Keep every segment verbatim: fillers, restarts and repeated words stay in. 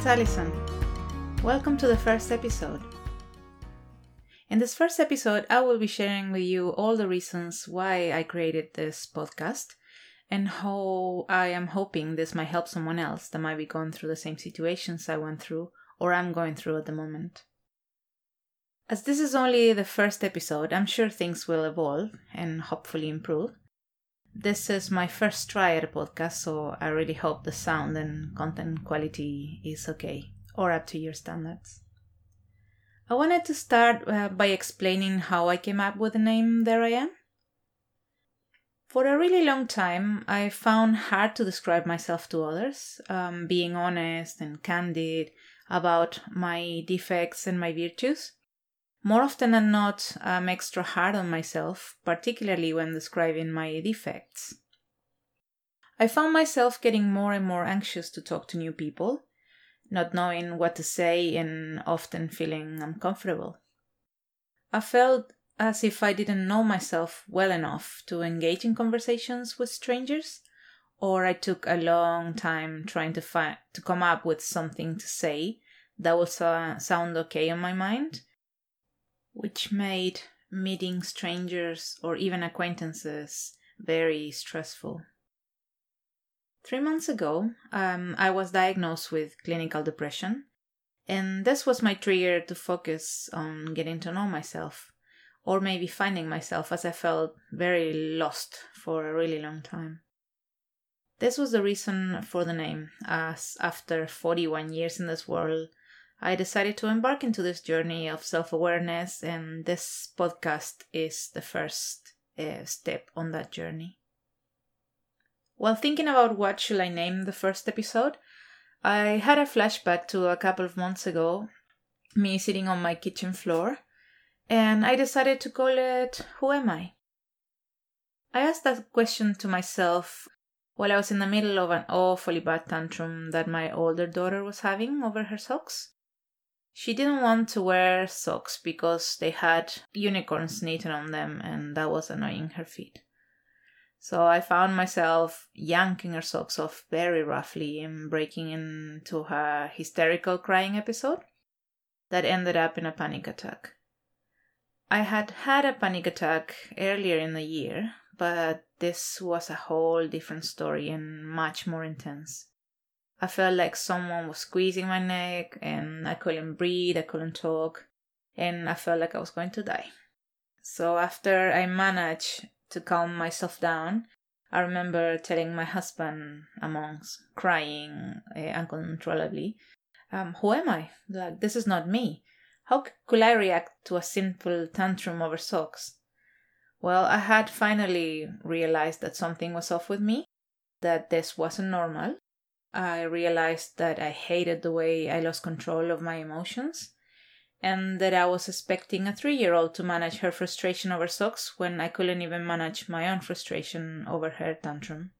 it's Allison. Welcome to the first episode. In this first episode, I will be sharing with you all the reasons why I created this podcast and how I am hoping this might help someone else that might be going through the same situations I went through or I'm going through at the moment. As this is only the first episode, I'm sure things will evolve and hopefully improve. This is my first try at a podcast, so I really hope the sound and content quality is okay or up to your standards. I wanted to start uh, by explaining how I came up with the name There I Am. For a really long time, I found it hard to describe myself to others, um, being honest and candid about my defects and my virtues. More often than not, I'm extra hard on myself, particularly when describing my defects. I found myself getting more and more anxious to talk to new people, not knowing what to say and often feeling uncomfortable. I felt as if I didn't know myself well enough to engage in conversations with strangers, or I took a long time trying to find to come up with something to say that would uh, sound okay on my mind, which made meeting strangers or even acquaintances very stressful. Three months ago, um, I was diagnosed with clinical depression, and this was my trigger to focus on getting to know myself, or maybe finding myself, as I felt very lost for a really long time. This was the reason for the name, as after forty-one years in this world, I decided to embark into this journey of self-awareness, and this podcast is the first uh, step on that journey. While thinking about what should I name the first episode, I had a flashback to a couple of months ago, me sitting on my kitchen floor, and I decided to call it, Who Am I? I asked that question to myself while I was in the middle of an awfully bad tantrum that my older daughter was having over her socks. She didn't want to wear socks because they had unicorns knitted on them, and that was annoying her feet. So I found myself yanking her socks off very roughly and breaking into her hysterical crying episode that ended up in a panic attack. I had had a panic attack earlier in the year, but this was a whole different story and much more intense. I felt like someone was squeezing my neck, and I couldn't breathe, I couldn't talk, and I felt like I was going to die. So after I managed to calm myself down, I remember telling my husband, amongst crying uh, uncontrollably, um, who am I? Like, this is not me. How could I react to a simple tantrum over socks? Well, I had finally realized that something was off with me, that this wasn't normal. I realized that I hated the way I lost control of my emotions, and that I was expecting a three-year-old to manage her frustration over socks when I couldn't even manage my own frustration over her tantrum.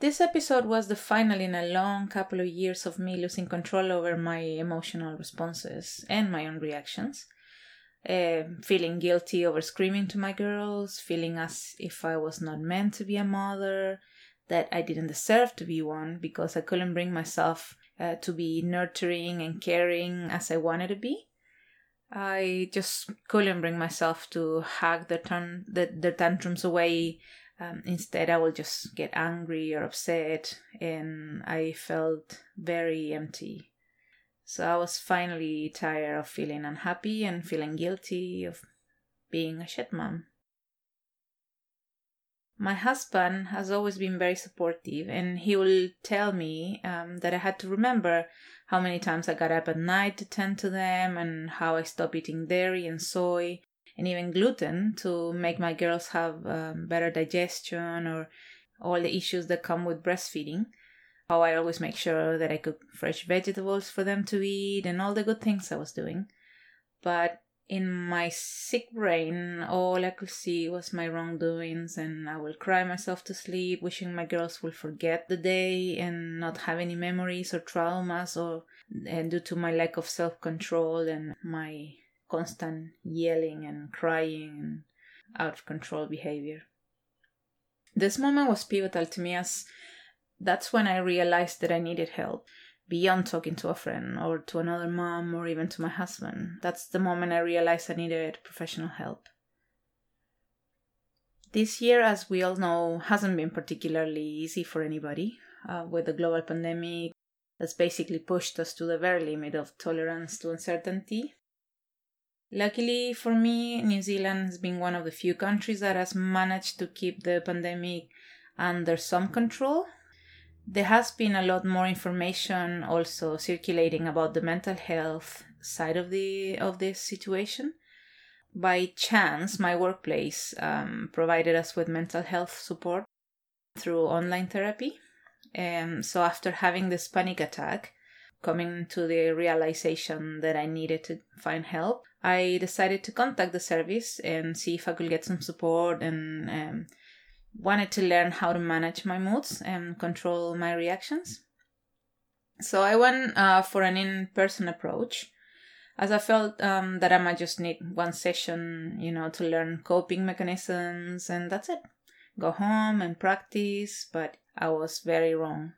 This episode was the final in a long couple of years of me losing control over my emotional responses and my own reactions, uh, feeling guilty over screaming to my girls, feeling as if I was not meant to be a mother, that I didn't deserve to be one because I couldn't bring myself Uh, to be nurturing and caring as I wanted to be. I just couldn't bring myself to hug the, tan- the, the tantrums away. Um, instead, I would just get angry or upset, and I felt very empty. So I was finally tired of feeling unhappy and feeling guilty of being a shit mom. My husband has always been very supportive, and he will tell me um, that I had to remember how many times I got up at night to tend to them, and how I stopped eating dairy and soy and even gluten to make my girls have um, better digestion, or all the issues that come with breastfeeding, how I always make sure that I cook fresh vegetables for them to eat, and all the good things I was doing. But in my sick brain, all I could see was my wrongdoings, and I will cry myself to sleep, wishing my girls would forget the day and not have any memories or traumas, or and due to my lack of self-control and my constant yelling and crying and out-of-control behavior. This moment was pivotal to me, as that's when I realized that I needed help, beyond talking to a friend or to another mom or even to my husband. That's the moment I realized I needed professional help. This year, as we all know, hasn't been particularly easy for anybody, uh, with the global pandemic that's basically pushed us to the very limit of tolerance to uncertainty. Luckily for me, New Zealand has been one of the few countries that has managed to keep the pandemic under some control. There has been a lot more information also circulating about the mental health side of the of this situation. By chance, my workplace um, provided us with mental health support through online therapy. Um, so after having this panic attack, coming to the realization that I needed to find help, I decided to contact the service and see if I could get some support, and um, wanted to learn how to manage my moods and control my reactions. So I went uh, for an in-person approach, as I felt um, that I might just need one session, you know, to learn coping mechanisms, and that's it. Go home and practice, but I was very wrong.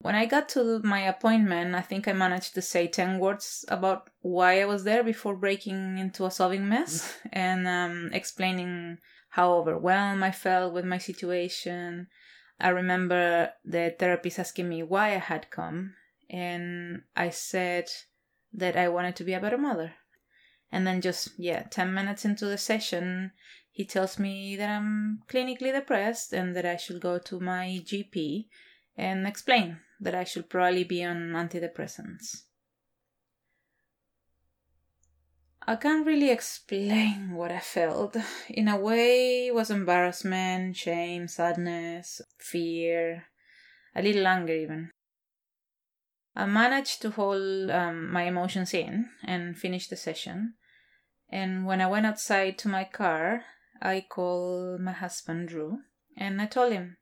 When I got to my appointment, I think I managed to say ten words about why I was there before breaking into a sobbing mess and um, explaining how overwhelmed I felt with my situation. I remember the therapist asking me why I had come, and I said that I wanted to be a better mother. And then just, yeah, ten minutes into the session, he tells me that I'm clinically depressed and that I should go to my G P and explain that I should probably be on antidepressants. I can't really explain what I felt. In a way, it was embarrassment, shame, sadness, fear, a little anger even. I managed to hold um, my emotions in and finish the session. And when I went outside to my car, I called my husband, Drew, and I told him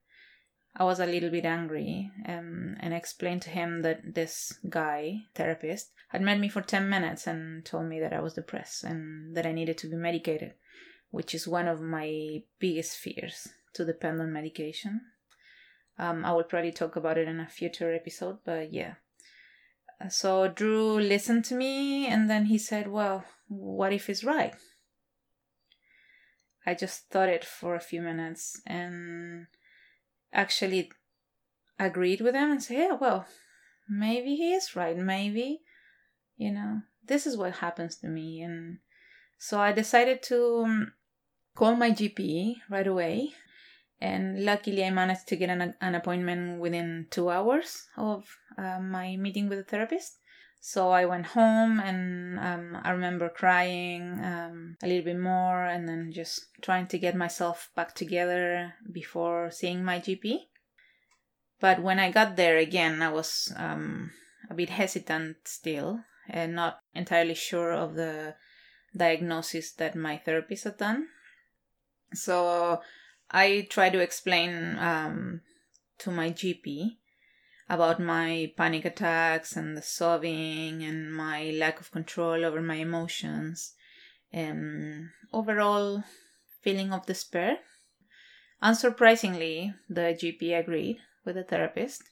I was a little bit angry, um, and I explained to him that this guy, therapist, had met me for ten minutes and told me that I was depressed and that I needed to be medicated, which is one of my biggest fears, to depend on medication. Um, I will probably talk about it in a future episode, but yeah. So Drew listened to me, and then he said, well, what if he's right? I just thought it for a few minutes and actually agreed with him and said, yeah, well, maybe he is right. Maybe, you know, this is what happens to me. And so I decided to call my G P right away. And luckily I managed to get an, an appointment within two hours of uh, my meeting with the therapist. So I went home, and um, I remember crying um, a little bit more, and then just trying to get myself back together before seeing my G P. But when I got there again, I was um, a bit hesitant still, and not entirely sure of the diagnosis that my therapist had done. So I tried to explain um, to my G P about my panic attacks and the sobbing and my lack of control over my emotions and overall feeling of despair. Unsurprisingly, the G P agreed with the therapist.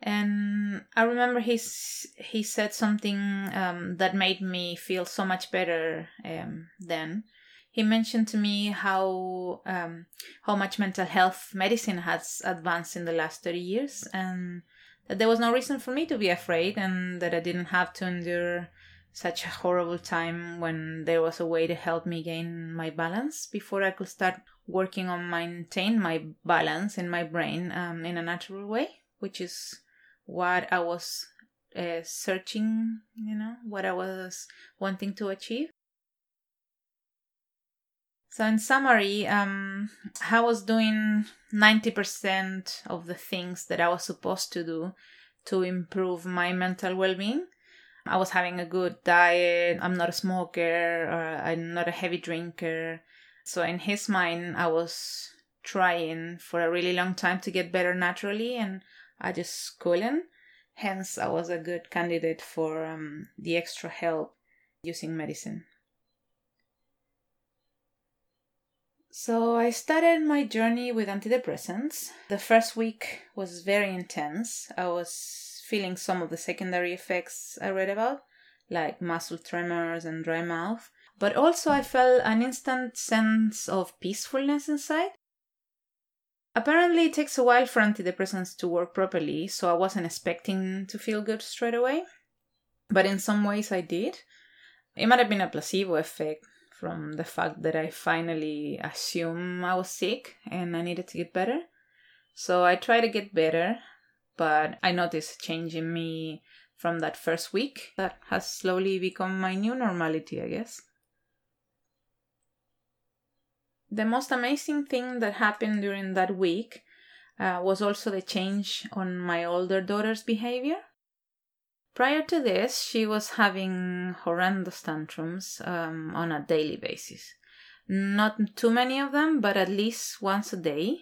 And I remember he, he said something um, that made me feel so much better um, then. He mentioned to me how um, how much mental health medicine has advanced in the last thirty years, and that there was no reason for me to be afraid, and that I didn't have to endure such a horrible time when there was a way to help me gain my balance before I could start working on maintaining my balance in my brain um, in a natural way, which is what I was uh, searching, you know, what I was wanting to achieve. So in summary, um, I was doing ninety percent of the things that I was supposed to do to improve my mental well-being. I was having a good diet, I'm not a smoker, or I'm not a heavy drinker. So in his mind, I was trying for a really long time to get better naturally, and I just couldn't. Hence, I was a good candidate for um, the extra help using medicine. So I started my journey with antidepressants. The first week was very intense. I was feeling some of the secondary effects I read about, like muscle tremors and dry mouth. But also I felt an instant sense of peacefulness inside. Apparently it takes a while for antidepressants to work properly, so I wasn't expecting to feel good straight away. But in some ways I did. It might have been a placebo effect from the fact that I finally assumed I was sick and I needed to get better. So I tried to get better, but I noticed a change in me from that first week that has slowly become my new normality, I guess. The most amazing thing that happened during that week uh, was also the change on my older daughter's behavior. Prior to this, she was having horrendous tantrums um, on a daily basis. Not too many of them, but at least once a day.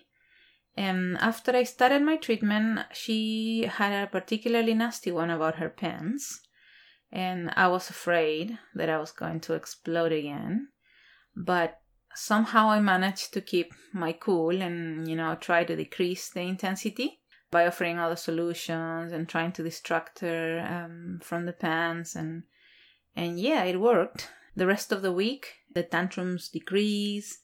And after I started my treatment, she had a particularly nasty one about her pants. And I was afraid that I was going to explode again. But somehow I managed to keep my cool and, you know, try to decrease the intensity by offering other solutions and trying to distract her um, from the pants. And, and yeah, it worked. The rest of the week, the tantrums decrease,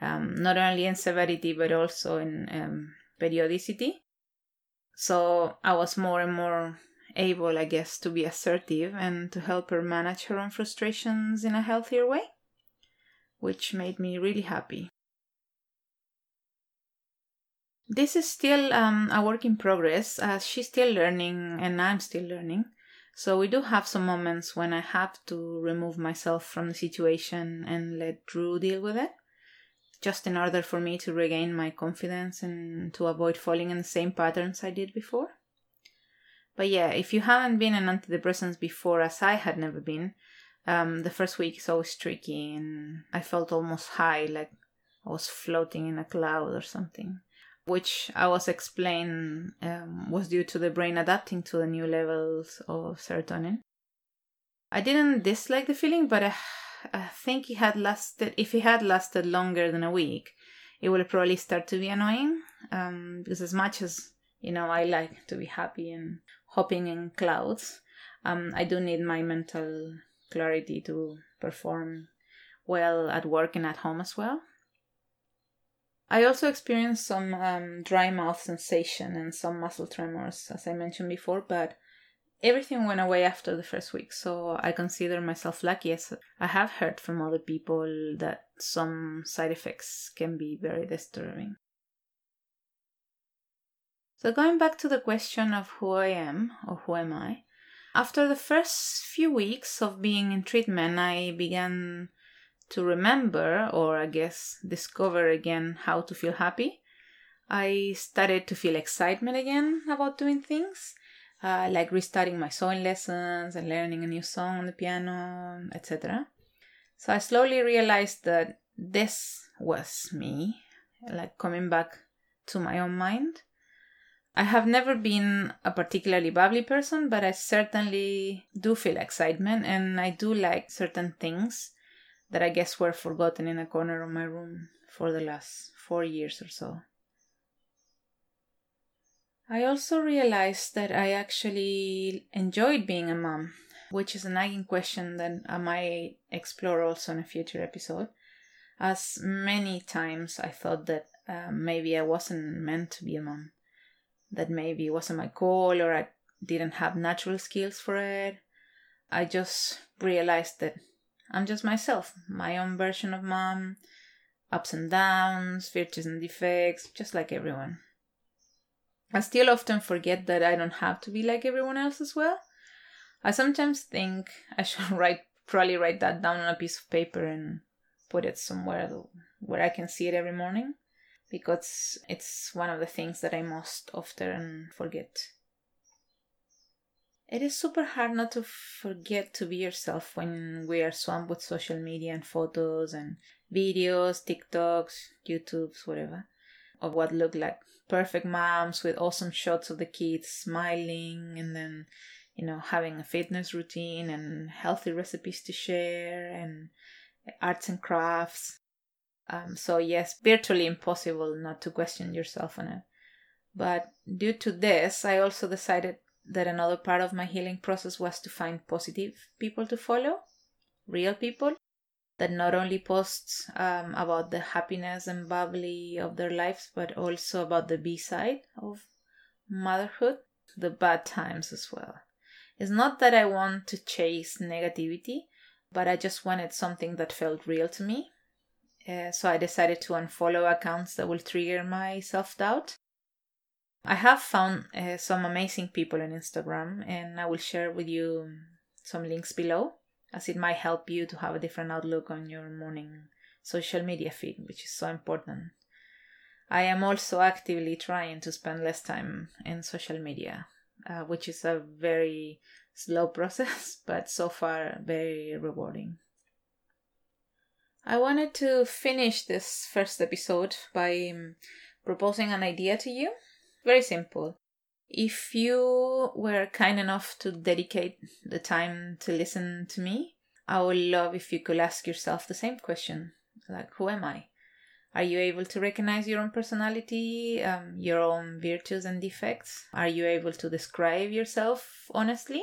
um, not only in severity, but also in um, periodicity. So I was more and more able, I guess, to be assertive and to help her manage her own frustrations in a healthier way, which made me really happy. This is still um, a work in progress, as she's still learning and I'm still learning. So we do have some moments when I have to remove myself from the situation and let Drew deal with it, just in order for me to regain my confidence and to avoid falling in the same patterns I did before. But yeah, if you haven't been on antidepressants before, as I had never been, Um, the first week is always tricky, and I felt almost high, like I was floating in a cloud or something, which I was explained um, was due to the brain adapting to the new levels of serotonin. I didn't dislike the feeling, but I, I think it had lasted. If it had lasted longer than a week, it would probably start to be annoying, um, because as much as, you know, I like to be happy and hopping in clouds, um, I do need my mental clarity to perform well at work and at home as well. I also experienced some um, dry mouth sensation and some muscle tremors, as I mentioned before, but everything went away after the first week, so I consider myself lucky, as I have heard from other people that some side effects can be very disturbing. So going back to the question of who I am, or who am I, after the first few weeks of being in treatment, I began to remember, or I guess discover again, how to feel happy. I started to feel excitement again about doing things, uh, like restarting my sewing lessons and learning a new song on the piano, et cetera. So I slowly realized that this was me, like coming back to my own mind. I have never been a particularly bubbly person, but I certainly do feel excitement, and I do like certain things that I guess were forgotten in a corner of my room for the last four years or so. I also realized that I actually enjoyed being a mom, which is a nagging question that I might explore also in a future episode, as many times I thought that uh, maybe I wasn't meant to be a mom. That maybe it wasn't my call, or I didn't have natural skills for it. I just realized that I'm just myself, my own version of mom, ups and downs, virtues and defects, just like everyone. I still often forget that I don't have to be like everyone else as well. I sometimes think I should write, probably write that down on a piece of paper and put it somewhere where I can see it every morning, because it's one of the things that I most often forget. It is super hard not to forget to be yourself when we are swamped with social media and photos and videos, TikToks, YouTubes, whatever, of what look like perfect moms with awesome shots of the kids smiling, and then, you know, having a fitness routine and healthy recipes to share and arts and crafts. Um, so yes, virtually impossible not to question yourself on it. But due to this, I also decided that another part of my healing process was to find positive people to follow, real people, that not only posts um, about the happiness and bubbly of their lives, but also about the B-side of motherhood, the bad times as well. It's not that I want to chase negativity, but I just wanted something that felt real to me. Uh, so I decided to unfollow accounts that will trigger my self-doubt. I have found uh, some amazing people on Instagram, and I will share with you some links below, as it might help you to have a different outlook on your morning social media feed, which is so important. I am also actively trying to spend less time in social media, uh, which is a very slow process, but so far very rewarding. I wanted to finish this first episode by um, proposing an idea to you. Very simple. If you were kind enough to dedicate the time to listen to me, I would love if you could ask yourself the same question, like, who am I? Are you able to recognize your own personality, um, your own virtues and defects? Are you able to describe yourself honestly?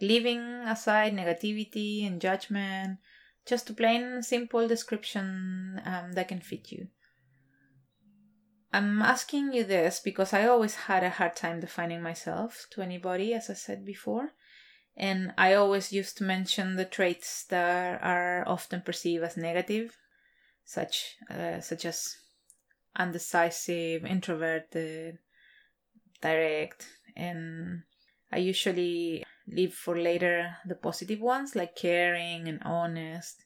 Leaving aside negativity and judgment, just a plain, simple description um, that can fit you. I'm asking you this because I always had a hard time defining myself to anybody, as I said before. And I always used to mention the traits that are often perceived as negative, such, uh, such as undecisive, introverted, direct. And I usually leave for later the positive ones, like caring and honest.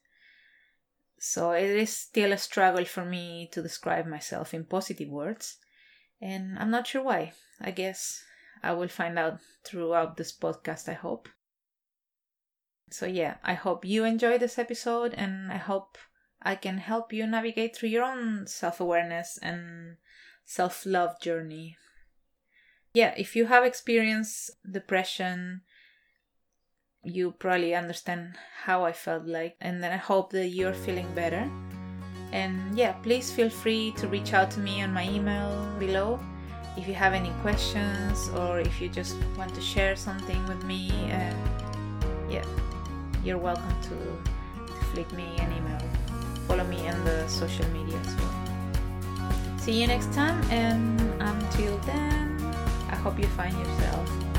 So it is still a struggle for me to describe myself in positive words, and I'm not sure why. I guess I will find out throughout this podcast, I hope. So yeah, I hope you enjoy this episode, and I hope I can help you navigate through your own self-awareness and self-love journey. Yeah, if you have experienced depression, you probably understand how I felt like, and then I hope that you're feeling better. And yeah, please feel free to reach out to me on my email below if you have any questions, or if you just want to share something with me. And yeah, you're welcome to, to flick me an email. Follow me on the social media as well. See you next time, and until then, I hope you find yourself